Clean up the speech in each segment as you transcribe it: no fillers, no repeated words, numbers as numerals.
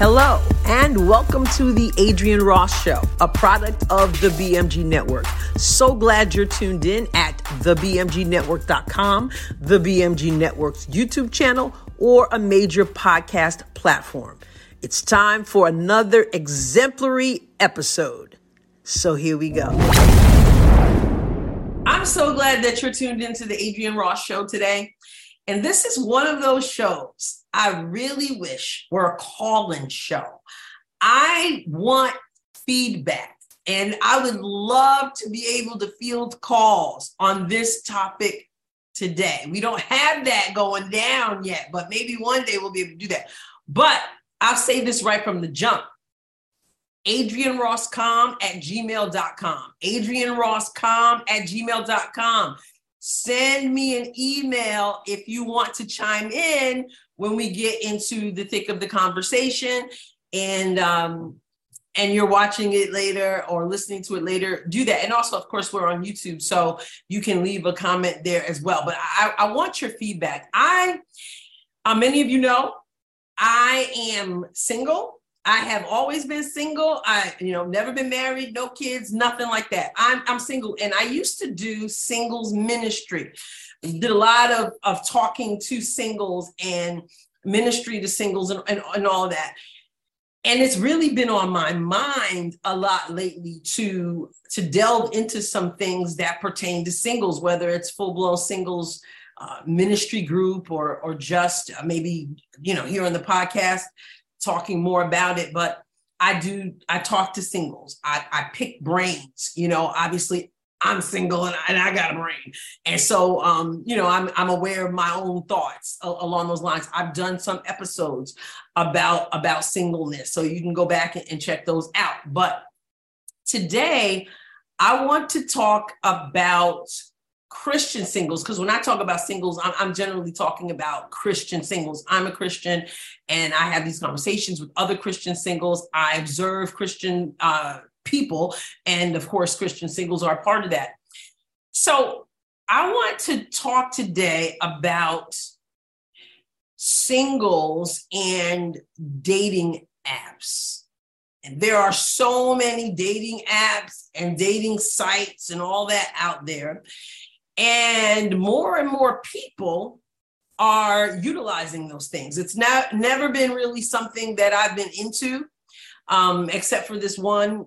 Hello, and welcome to the Adrian Ross Show, a product of the BMG Network. So glad you're tuned in at thebmgnetwork.com, the BMG Network's YouTube channel, or a major podcast platform. It's time for another exemplary episode. So here we go. I'm so glad that you're tuned into the Adrian Ross Show today. And this is one of those shows I really wish were a call-in show. I want feedback, and I would love to be able to field calls on this topic today. We don't have that going down yet, but maybe one day we'll be able to do that. But I'll say this right from the jump. AdrianRossCom@gmail.com. AdrianRossCom@gmail.com. Send me an email if you want to chime in when we get into the thick of the conversation and you're watching it later or listening to it later, do that. And also, of course, we're on YouTube, so you can leave a comment there as well. But I want your feedback. Many of you know, I am single. I have always been single. I never been married, no kids, nothing like that. I'm single, and I used to do singles ministry. Did a lot of talking to singles and ministry to singles and all that. And it's really been on my mind a lot lately to delve into some things that pertain to singles, whether it's full-blown singles ministry group or just maybe, here on the podcast, talking more about it. But I talk to singles. I pick brains, obviously I'm single and I got a brain. And so, I'm aware of my own thoughts along those lines. I've done some episodes about singleness, so you can go back and check those out. But today I want to talk about Christian singles, because when I talk about singles, I'm generally talking about Christian singles. I'm a Christian, and I have these conversations with other Christian singles. I observe Christian people, and of course, Christian singles are a part of that. So I want to talk today about singles and dating apps. And there are so many dating apps and dating sites and all that out there. And more people are utilizing those things. It's never been really something that I've been into, except for this one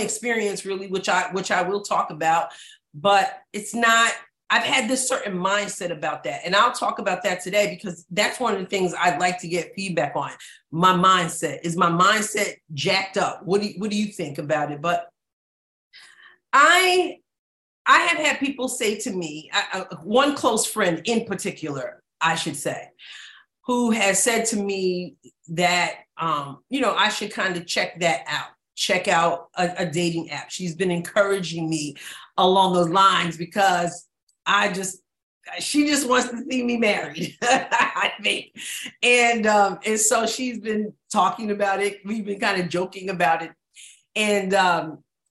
experience really, which I will talk about, but it's not, I've had this certain mindset about that. And I'll talk about that today, because that's one of the things I'd like to get feedback on. My mindset. Is my mindset jacked up? What do you think about it? But I have had people say to me, one close friend in particular, I should say, who has said to me that, I should kind of check out a dating app. She's been encouraging me along those lines because she just wants to see me married, I think. And so she's been talking about it. We've been kind of joking about it.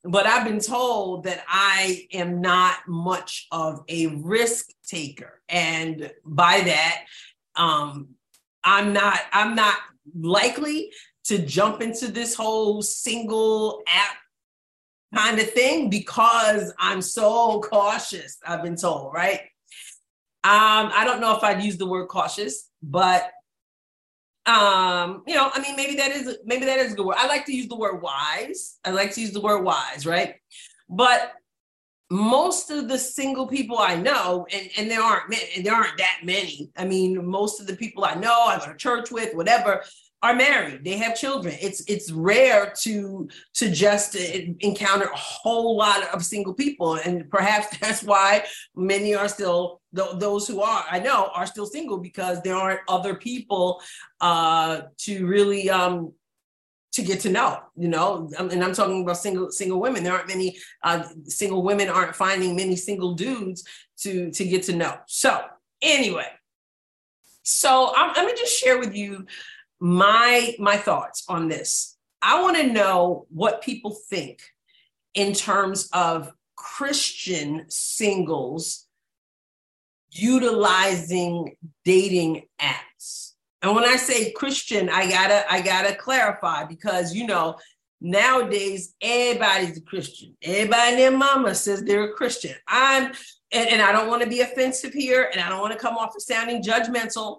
But I've been told that I am not much of a risk taker. And by that, I'm not likely to jump into this whole single app kind of thing because I'm so cautious, I've been told, right? I don't know if I'd use the word cautious, but maybe that is a good word. I like to use the word wise. Right? But most of the single people I know, and there aren't that many. I mean, most of the people I know, I go to church with, whatever, are married. They have children. It's rare to just encounter a whole lot of single people, and perhaps that's why many are still those who are I know are still single, because there aren't other people to really to get to know. And I'm talking about single women. There aren't many single women aren't finding many single dudes to get to know. So anyway, I'm gonna just share with you my thoughts on this. I want to know what people think in terms of Christian singles utilizing dating apps. And when I say Christian, I gotta clarify, because, you know, nowadays everybody's a Christian. Everybody and their mama says they're a Christian. And I don't want to be offensive here, and I don't want to come off as sounding judgmental,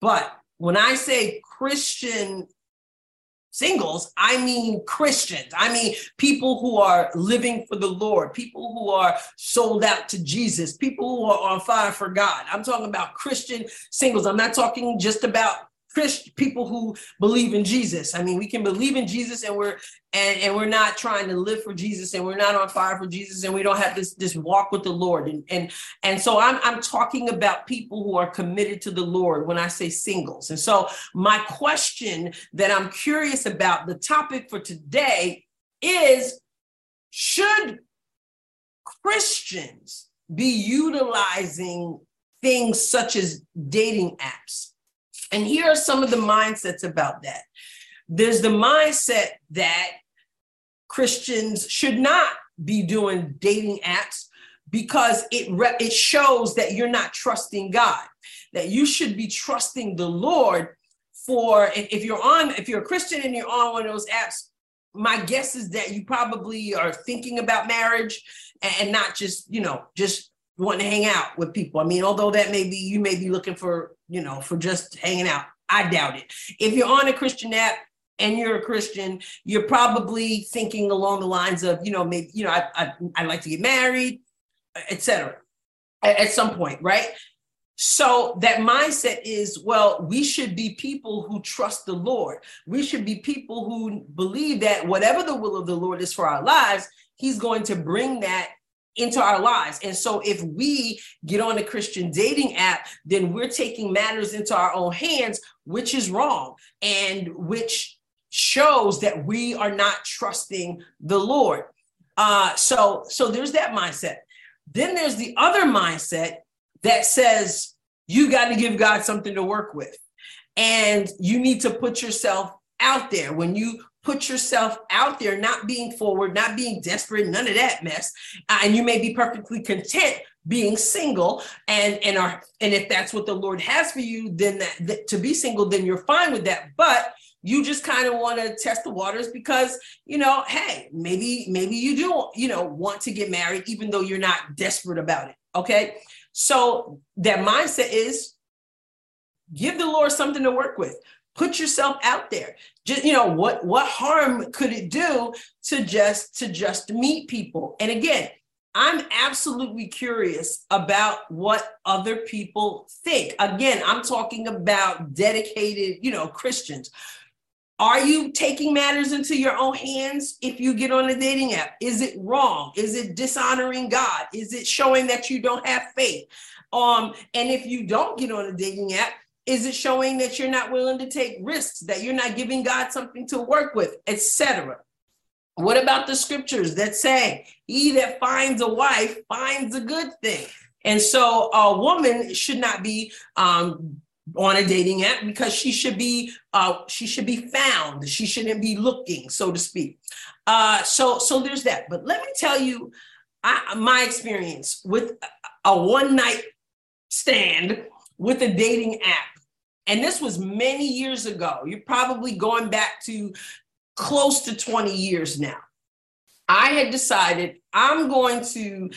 but when I say Christian singles, I mean Christians. I mean people who are living for the Lord, people who are sold out to Jesus, people who are on fire for God. I'm talking about Christian singles. I'm not talking just about Christian people who believe in Jesus. I mean, we can believe in Jesus and we're not trying to live for Jesus, and we're not on fire for Jesus, and we don't have this walk with the Lord. And so I'm talking about people who are committed to the Lord when I say singles. And so my question that I'm curious about, the topic for today is, should Christians be utilizing things such as dating apps? And here are some of the mindsets about that. There's the mindset that Christians should not be doing dating apps because it shows that you're not trusting God, that you should be trusting the Lord for, if you're a Christian and you're on one of those apps, my guess is that you probably are thinking about marriage and not just, you know, just wanting to hang out with people. I mean, although that may be, you may be looking for, you know, for just hanging out. I doubt it. If you're on a Christian app and you're a Christian, you're probably thinking along the lines of, you know, maybe, you know, I'd like to get married, etc. at some point, right? So that mindset is, well, we should be people who trust the Lord. We should be people who believe that whatever the will of the Lord is for our lives, he's going to bring that into our lives. And so if we get on a Christian dating app, then we're taking matters into our own hands, which is wrong, and which shows that we are not trusting the Lord. So there's that mindset. Then there's the other mindset that says, you got to give God something to work with, and you need to put yourself out there. When you put yourself out there, not being forward, not being desperate, none of that mess. And you may be perfectly content being single, and if that's what the Lord has for you, then to be single, then you're fine with that. But you just kind of want to test the waters because, you know, hey, maybe you do, you know, want to get married, even though you're not desperate about it. Okay. So that mindset is, give the Lord something to work with. Put yourself out there. Just, you know, what harm could it do to just meet people? And again, I'm absolutely curious about what other people think. Again, I'm talking about dedicated, you know, Christians. Are you taking matters into your own hands if you get on a dating app? Is it wrong? Is it dishonoring God? Is it showing that you don't have faith? And if you don't get on a dating app, is it showing that you're not willing to take risks, that you're not giving God something to work with, etc.? What about the scriptures that say, he that finds a wife finds a good thing? And so a woman should not be on a dating app because she should be found. She shouldn't be looking, so to speak. So there's that. But let me tell you my experience with a one-night stand with a dating app. And this was many years ago. You're probably going back to close to 20 years now. I had decided I'm going to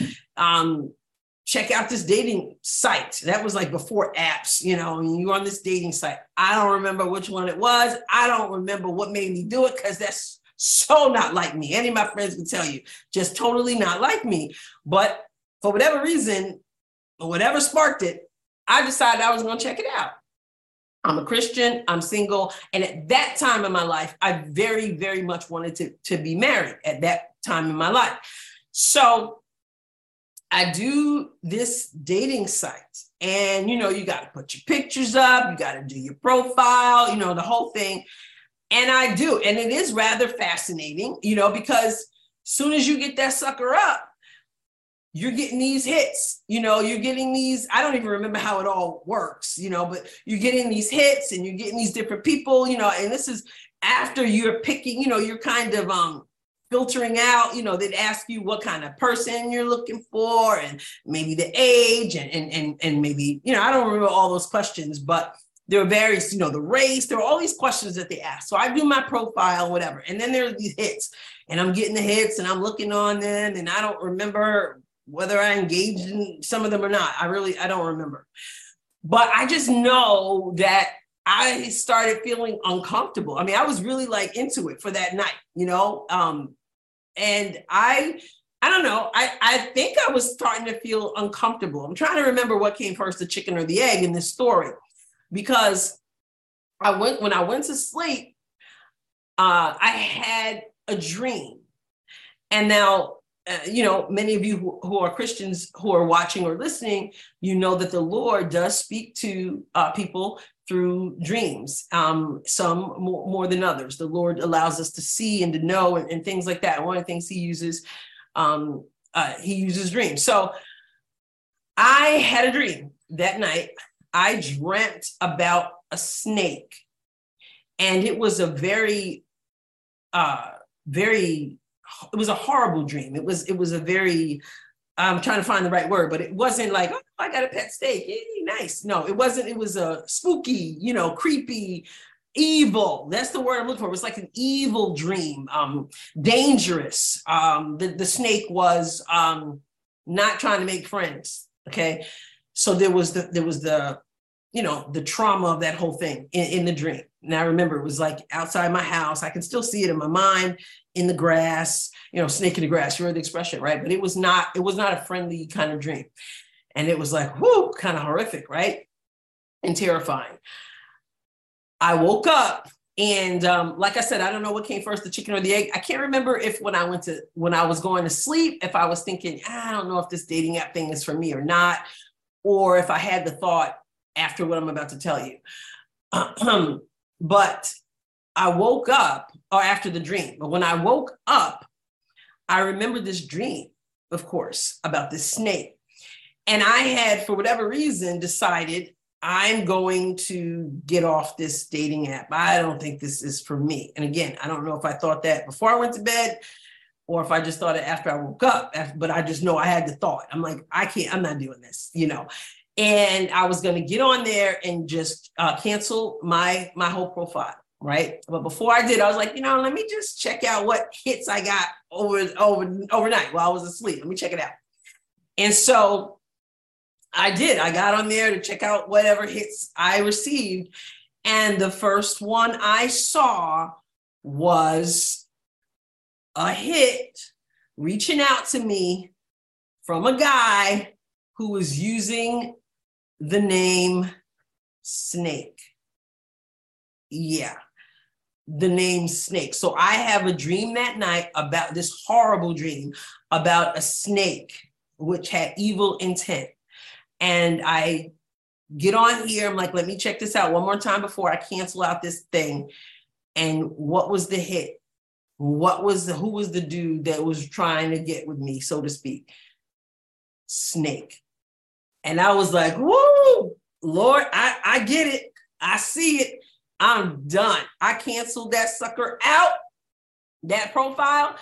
check out this dating site. That was like before apps, you know, and you're on this dating site. I don't remember which one it was. I don't remember what made me do it, because that's so not like me. Any of my friends can tell you, just totally not like me. But for whatever reason, or whatever sparked it, I decided I was going to check it out. I'm a Christian, I'm single. And at that time in my life, I very, very much wanted to be married at that time in my life. So I do this dating site, and, you know, you got to put your pictures up, you got to do your profile, you know, the whole thing. And I do. And it is rather fascinating, you know, because as soon as you get that sucker up, you're getting these hits, you know, you're getting these, I don't even remember how it all works, you know, but you're getting these hits and you're getting these different people, you know, and this is after you're picking, you know, you're kind of filtering out, you know, they'd ask you what kind of person you're looking for, and maybe the age, and maybe, you know, I don't remember all those questions, but There are various, you know, the race, there are all these questions that they ask. So I do my profile, whatever. And then there are these hits, and I'm getting the hits and I'm looking on them, and I don't remember whether I engaged in some of them or not. I don't remember. But I just know that I started feeling uncomfortable. I mean, I was really like into it for that night, you know? And I don't know. I think I was starting to feel uncomfortable. I'm trying to remember what came first, the chicken or the egg in this story, because when I went to sleep, I had a dream. And now, you know, many of you who are Christians who are watching or listening, you know that the Lord does speak to people through dreams, some more than others. The Lord allows us to see and to know and things like that. And one of the things he uses dreams. So I had a dream that night. I dreamt about a snake, and it was a very, it was a horrible dream. It was a very, I'm trying to find the right word, but it wasn't like, oh, I got a pet snake. Yay, nice. No, it wasn't. It was a spooky, you know, creepy, evil. That's the word I'm looking for. It was like an evil dream, dangerous. The snake was not trying to make friends. Okay. So there was the, you know, the trauma of that whole thing in the dream. And I remember it was like outside my house. I can still see it in my mind, in the grass, you know, snake in the grass. You heard the expression, right? But it was not a friendly kind of dream. And it was like, whoo, kind of horrific, right? And terrifying. I woke up, and like I said, I don't know what came first, the chicken or the egg. I can't remember if when I was going to sleep, if I was thinking, I don't know if this dating app thing is for me or not, or if I had the thought after what I'm about to tell you. But I woke up, or after the dream, but when I woke up, I remembered this dream, of course, about this snake. And I had, for whatever reason, decided I'm going to get off this dating app. I don't think this is for me. And again, I don't know if I thought that before I went to bed or if I just thought it after I woke up, but I just know I had the thought. I'm like, I'm not doing this, you know? And I was going to get on there and just cancel my whole profile, right? But before I did, I was like, you know, let me just check out what hits I got overnight while I was asleep. Let me check it out. And so I did. I got on there to check out whatever hits I received. And the first one I saw was a hit reaching out to me from a guy who was using the name Snake. Yeah, the name Snake. So I have a dream that night about this horrible dream about a snake, which had evil intent. And I get on here. I'm like, let me check this out one more time before I cancel out this thing. And what was the hit? Who was the dude that was trying to get with me, so to speak? Snake. And I was like, woo, Lord, I get it. I see it. I'm done. I canceled that sucker out, that profile.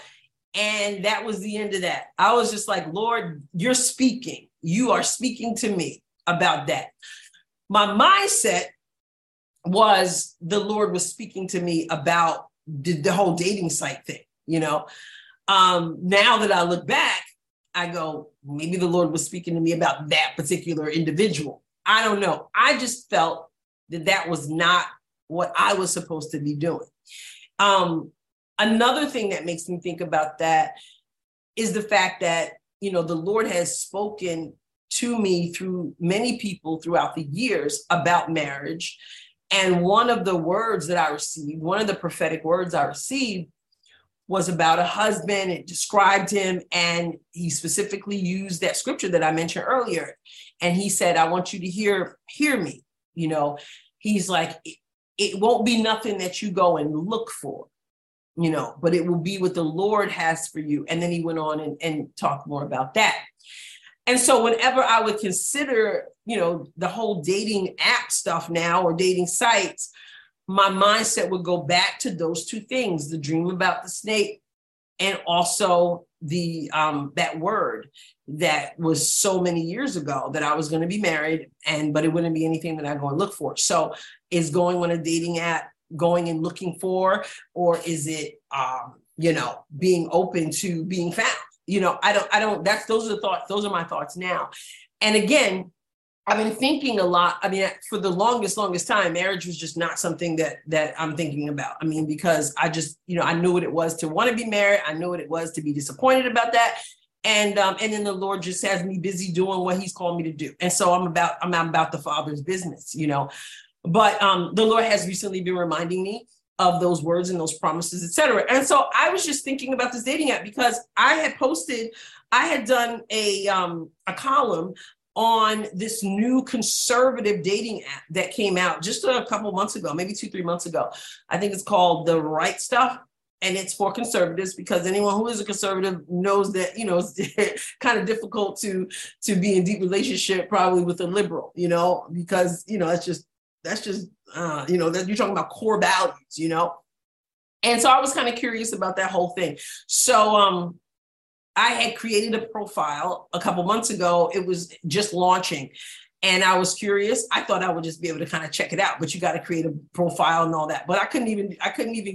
And that was the end of that. I was just like, Lord, you're speaking. You are speaking to me about that. My mindset was the Lord was speaking to me about the whole dating site thing. You know, now that I look back, I go, maybe the Lord was speaking to me about that particular individual. I don't know. I just felt that was not what I was supposed to be doing. Another thing that makes me think about that is the fact that, you know, the Lord has spoken to me through many people throughout the years about marriage. And one of the words that I received, one of the prophetic words I received, was about a husband. It described him, and he specifically used that scripture that I mentioned earlier. And he said, I want you to hear me. You know, he's like, it won't be nothing that you go and look for, you know, but it will be what the Lord has for you. And then he went on and talked more about that. And so whenever I would consider, you know, the whole dating app stuff now or dating sites, my mindset would go back to those two things, the dream about the snake and also the that word that was so many years ago that I was going to be married, but it wouldn't be anything that I go and look for. So is going on a dating app going and looking for, or is it being open to being found? Those are the thoughts. Those are my thoughts now. And again, I've been thinking a lot. I mean, for the longest time, marriage was just not something that I'm thinking about. I mean, because I just, I knew what it was to want to be married. I knew what it was to be disappointed about that. And then the Lord just has me busy doing what he's called me to do. And so I'm about the Father's business, but the Lord has recently been reminding me of those words and those promises, etc. And so I was just thinking about this dating app because I had done a column on this new conservative dating app that came out just a couple months ago, maybe 2-3 months ago. I think it's called The Right Stuff, and it's for conservatives, because anyone who is a conservative knows that, it's kind of difficult to be in deep relationship probably with a liberal, because, that's just you're talking about core values, And so I was kind of curious about that whole thing. So, I had created a profile a couple months ago. It was just launching and I was curious. I thought I would just be able to kind of check it out, but you got to create a profile and all that. But I couldn't even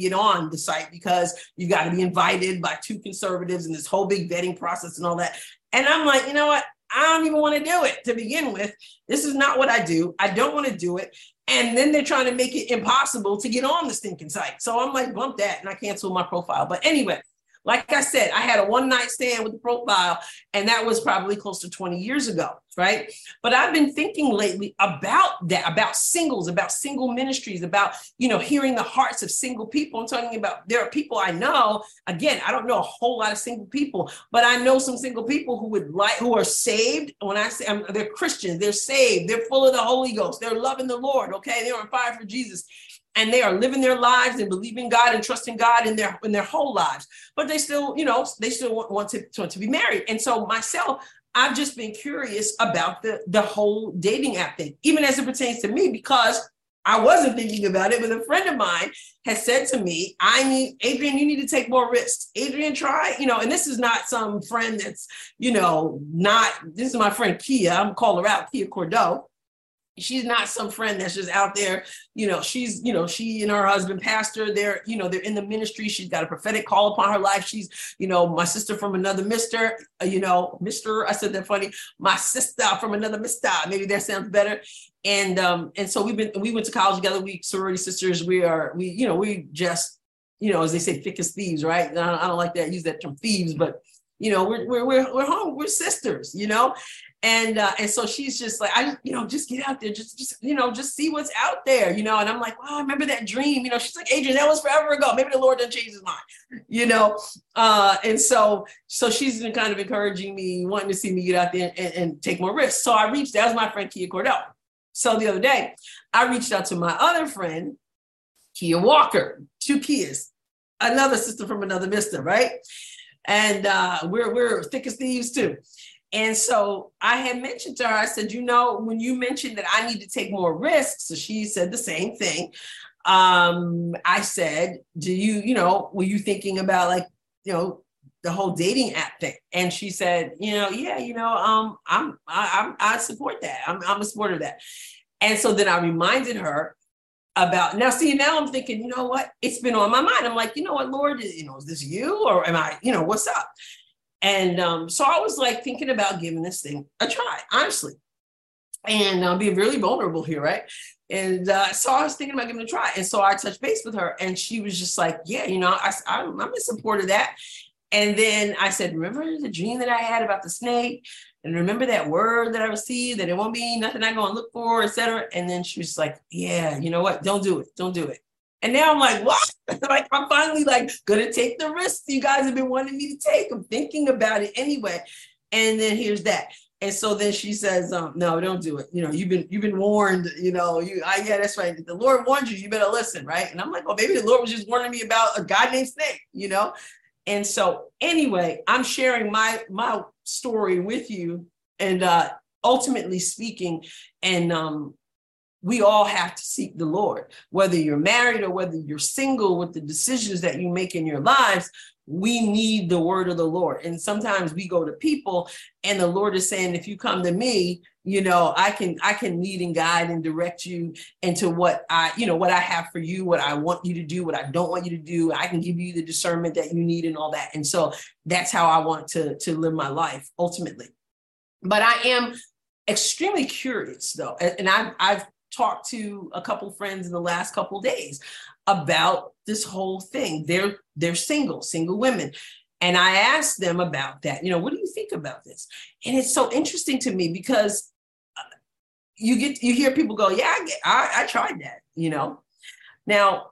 get on the site because you got to be invited by two conservatives and this whole big vetting process and all that. And I'm like, you know what? I don't even want to do it to begin with. This is not what I do. I don't want to do it. And then they're trying to make it impossible to get on the stinking site. So I'm like, bump that. And I canceled my profile. But anyway, like I said, I had a 1-night stand with the profile, and that was probably close to 20 years ago, right? But I've been thinking lately about that, about singles, about single ministries, about, hearing the hearts of single people. I'm talking about, there are people I know, again, I don't know a whole lot of single people, but I know some single people who are saved. When I say they're Christians, they're saved, they're full of the Holy Ghost, they're loving the Lord, okay? They're on fire for Jesus. And they are living their lives and believing God and trusting God in their whole lives, but they still, they still want to be married. And so myself, I've just been curious about the whole dating app thing, even as it pertains to me, because I wasn't thinking about it, but a friend of mine has said to me, Adrian, you need to take more risks. Adrian, try, and this is not some friend that's, this is my friend Kia. I'm calling her out, Kia Cordeaux. She's not some friend that's just out there, she's, she and her husband, pastor, they're in the ministry. She's got a prophetic call upon her life. She's, my sister from another mister, I said that funny, my sister from another mister, maybe that sounds better. And so we went to college together. We sorority sisters. We just, as they say, thick as thieves, right? And I don't like that, use that term thieves, but we're home. We're sisters, And so she's just like, just get out there, just see what's out there, and I'm like, wow, I remember that dream, she's like, Adrian, that was forever ago. Maybe the Lord didn't change his mind, and so she's been kind of encouraging me, wanting to see me get out there and take more risks. So that was my friend, Kia Cordell. So the other day I reached out to my other friend, Kia Walker, 2 Kias, another sister from another mister, right? And we're thick as thieves too. And so I had mentioned to her, I said, when you mentioned that I need to take more risks, so she said the same thing. I said, were you thinking about the whole dating app thing? And she said, I support that. I'm a supporter of that. And so then I reminded her about, now I'm thinking, it's been on my mind. I'm like, Lord, is this you or am I, what's up? And so I was like thinking about giving this thing a try, honestly, and I'm being really vulnerable here, right? And so I was thinking about giving it a try. And so I touched base with her and she was just like, yeah, I'm in support of that. And then I said, remember the dream that I had about the snake? And remember that word that I received, that it won't be nothing I go and look for, et cetera. And then she was like, yeah, you know what? Don't do it. And now I'm like, what? Like, I'm finally going to take the risks you guys have been wanting me to take. I'm thinking about it anyway. And then here's that. And so then she says, no, don't do it. You've been warned, yeah, that's right. The Lord warned you, you better listen. Right. And I'm like, well, maybe the Lord was just warning me about a guy named Snake, And so anyway, I'm sharing my story with you and ultimately speaking and, we all have to seek the Lord, whether you're married or whether you're single, with the decisions that you make in your lives. We need the word of the Lord. And sometimes we go to people and the Lord is saying, if you come to me, you know, I can lead and guide and direct you into what I, you know, what I have for you, what I want you to do, what I don't want you to do. I can give you the discernment that you need and all that. And so that's how I want to live my life ultimately. But I am extremely curious though. And I've talked to a couple friends in the last couple of days about this whole thing. They're single women. And I asked them about that. You know, what do you think about this? And it's so interesting to me because you hear people go, yeah, I tried that, you know. Now,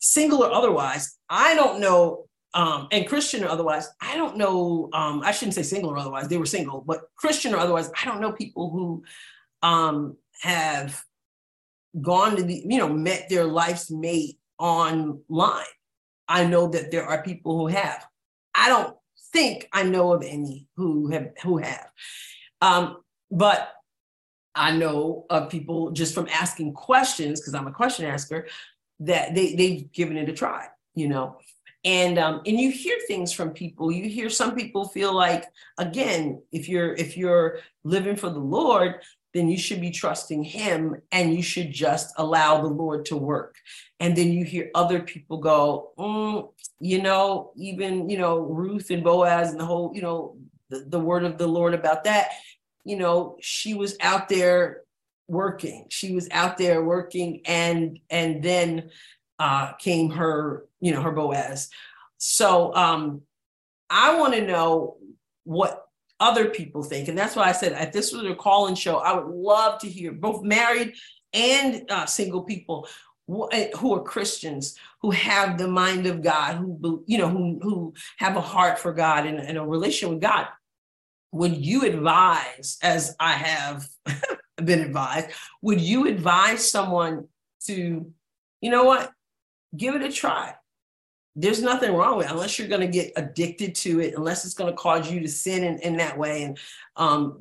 single or otherwise, I don't know, and Christian or otherwise, I don't know, I shouldn't say single or otherwise, they were single, but Christian or otherwise, I don't know people who have gone to the, you know, met their life's mate online. I know that there are people who have. I don't think I know of any who have. But I know of people just from asking questions, because I'm a question asker, that they've given it a try, you know. And you hear things from people. You hear some people feel like, again, if you're living for the Lord, then you should be trusting him and you should just allow the Lord to work. And then you hear other people go, you know, even, you know, Ruth and Boaz and the whole, you know, the word of the Lord about that, you know, she was out there working. She was out there working and then came her, you know, her Boaz. So I want to know what other people think. And that's why I said, if this was a call-in show, I would love to hear both married and single people who are Christians, who have the mind of God, who, you know, who have a heart for God and a relation with God. Would you advise, as I have been advised, would you advise someone to, you know what, give it a try? There's nothing wrong with it unless you're going to get addicted to it, unless it's going to cause you to sin in that way. And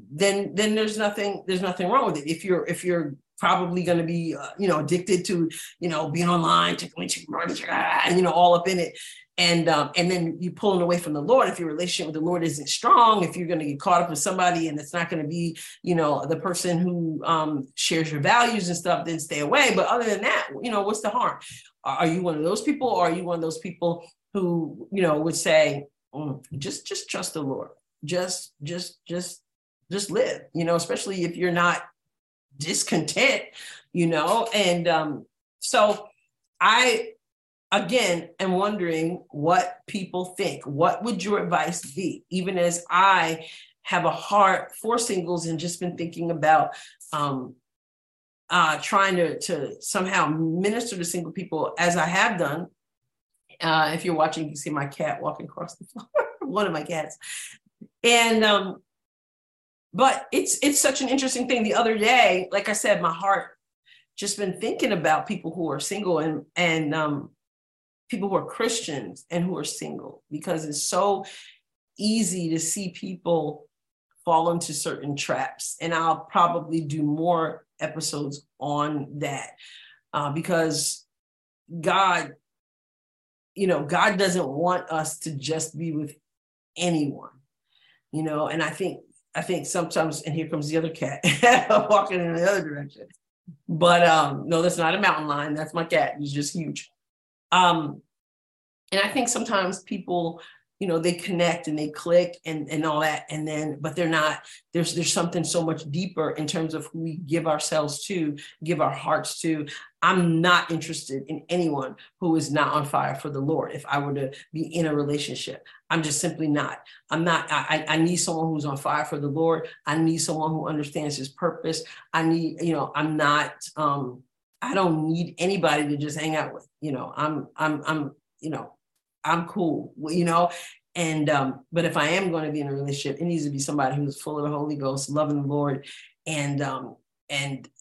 then there's nothing wrong with it. If you're probably going to be, you know, addicted to, you know, being online, you know, all up in it. And then you pulling away from the Lord. If your relationship with the Lord isn't strong, if you're going to get caught up with somebody and it's not going to be, you know, the person who shares your values and stuff, then stay away. But other than that, you know, what's the harm? Are you one of those people, or are you one of those people who, you know, would say, just trust the Lord, just live, you know, especially if you're not discontent, you know? And so I, again, am wondering what people think. What would your advice be? Even as I have a heart for singles and just been thinking about, trying to somehow minister to single people, as I have done. If you're watching, you can see my cat walking across the floor, one of my cats. And, but it's such an interesting thing. The other day, like I said, my heart just been thinking about people who are single and people who are Christians and who are single, because it's so easy to see people fall into certain traps. And I'll probably do more episodes on that because God, you know, God doesn't want us to just be with anyone, you know. And I think sometimes, and here comes the other cat walking in the other direction, but no, that's not a mountain lion. That's my cat. He's just huge. And I think sometimes people, you know, they connect and they click and all that. And then, but they're not, there's something so much deeper in terms of who we give ourselves to, give our hearts to. I'm not interested in anyone who is not on fire for the Lord. If I were to be in a relationship, I'm just simply not. I need someone who's on fire for the Lord. I need someone who understands his purpose. I need, you know, I'm not, I don't need anybody to just hang out with, you know. I'm, you know, I'm cool, you know. And, but if I am going to be in a relationship, it needs to be somebody who's full of the Holy Ghost, loving the Lord, and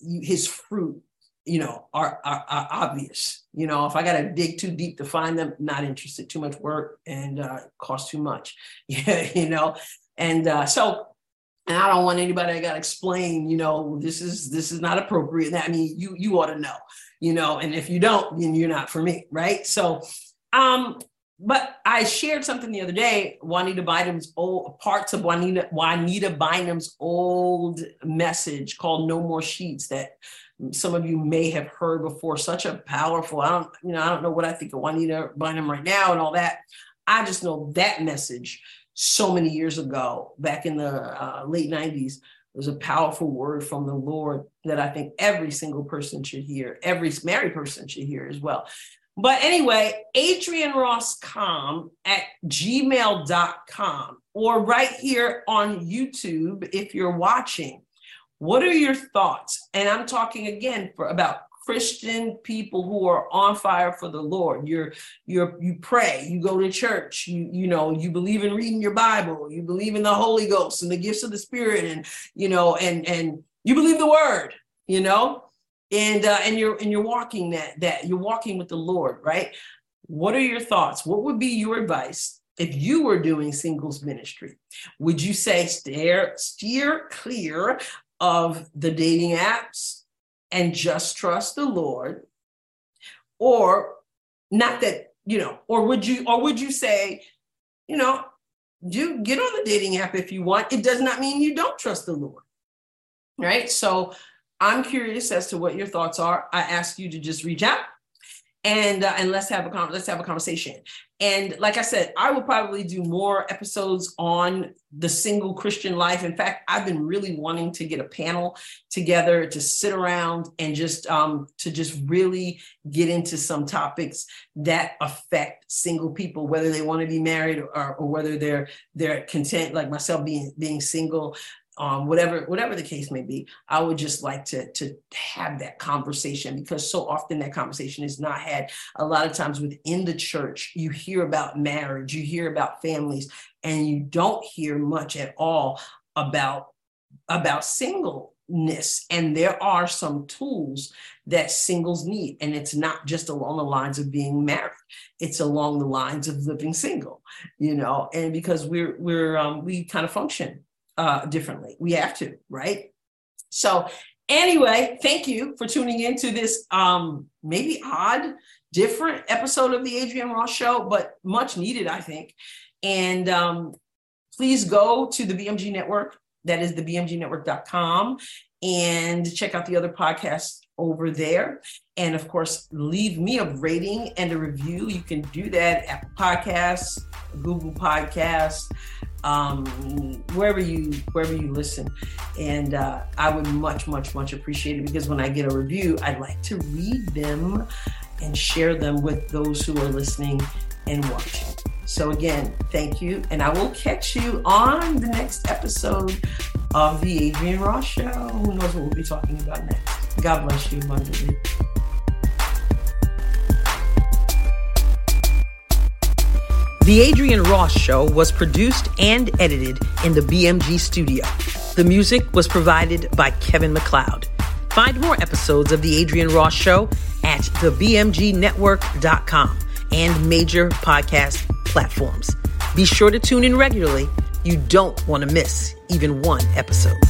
his fruit, you know, are obvious. You know, if I got to dig too deep to find them, not interested, too much work and, cost too much, you know? And, and I don't want anybody that got to explain, you know, this is not appropriate. I mean, you ought to know, you know, and if you don't, then you're not for me. Right. So, But I shared something the other day, Juanita Bynum's old message called No More Sheets that some of you may have heard before. Such a powerful, I don't know what I think of Juanita Bynum right now and all that. I just know that message so many years ago, back in the late 90s, was a powerful word from the Lord that I think every single person should hear, every married person should hear as well. But anyway, adrianrosscom at gmail.com or right here on YouTube if you're watching. What are your thoughts? And I'm talking again about Christian people who are on fire for the Lord. You pray, you go to church, you believe in reading your Bible, you believe in the Holy Ghost and the gifts of the Spirit, and you believe the Word, and you're walking that you're walking with the Lord, right? What are your thoughts? What would be your advice if you were doing singles ministry? Would you say steer clear of the dating apps and just trust the Lord? Or not that, or would you say, do get on the dating app if you want. It does not mean you don't trust the Lord, right? So I'm curious as to what your thoughts are. I ask you to just reach out and let's have a conversation. And like I said, I will probably do more episodes on the single Christian life. In fact, I've been really wanting to get a panel together to sit around and just really get into some topics that affect single people, whether they want to be married or whether they're content, like myself being single. Whatever the case may be, I would just like to have that conversation, because so often that conversation is not had. A lot of times within the church, you hear about marriage, you hear about families, and you don't hear much at all about singleness. And there are some tools that singles need. And it's not just along the lines of being married. It's along the lines of living single, and because we kind of function differently. We have to, right? So anyway, thank you for tuning into this maybe odd, different episode of the Adrienne Ross Show, but much needed, I think. And please go to the BMG Network. That is the BMGnetwork.com, and check out the other podcasts over there. And of course, leave me a rating and a review. You can do that at podcasts, Google Podcasts, wherever you listen. And I would much appreciate it, because when I get a review, I'd like to read them and share them with those who are listening and watching. So again, thank you. And I will catch you on the next episode of the Adrienne Ross Show. Who knows what we'll be talking about next? God bless you abundantly. The Adrienne Ross Show was produced and edited in the BMG studio. The music was provided by Kevin MacLeod. Find more episodes of The Adrienne Ross Show at thebmgnetwork.com and major podcast platforms. Be sure to tune in regularly. You don't want to miss even one episode.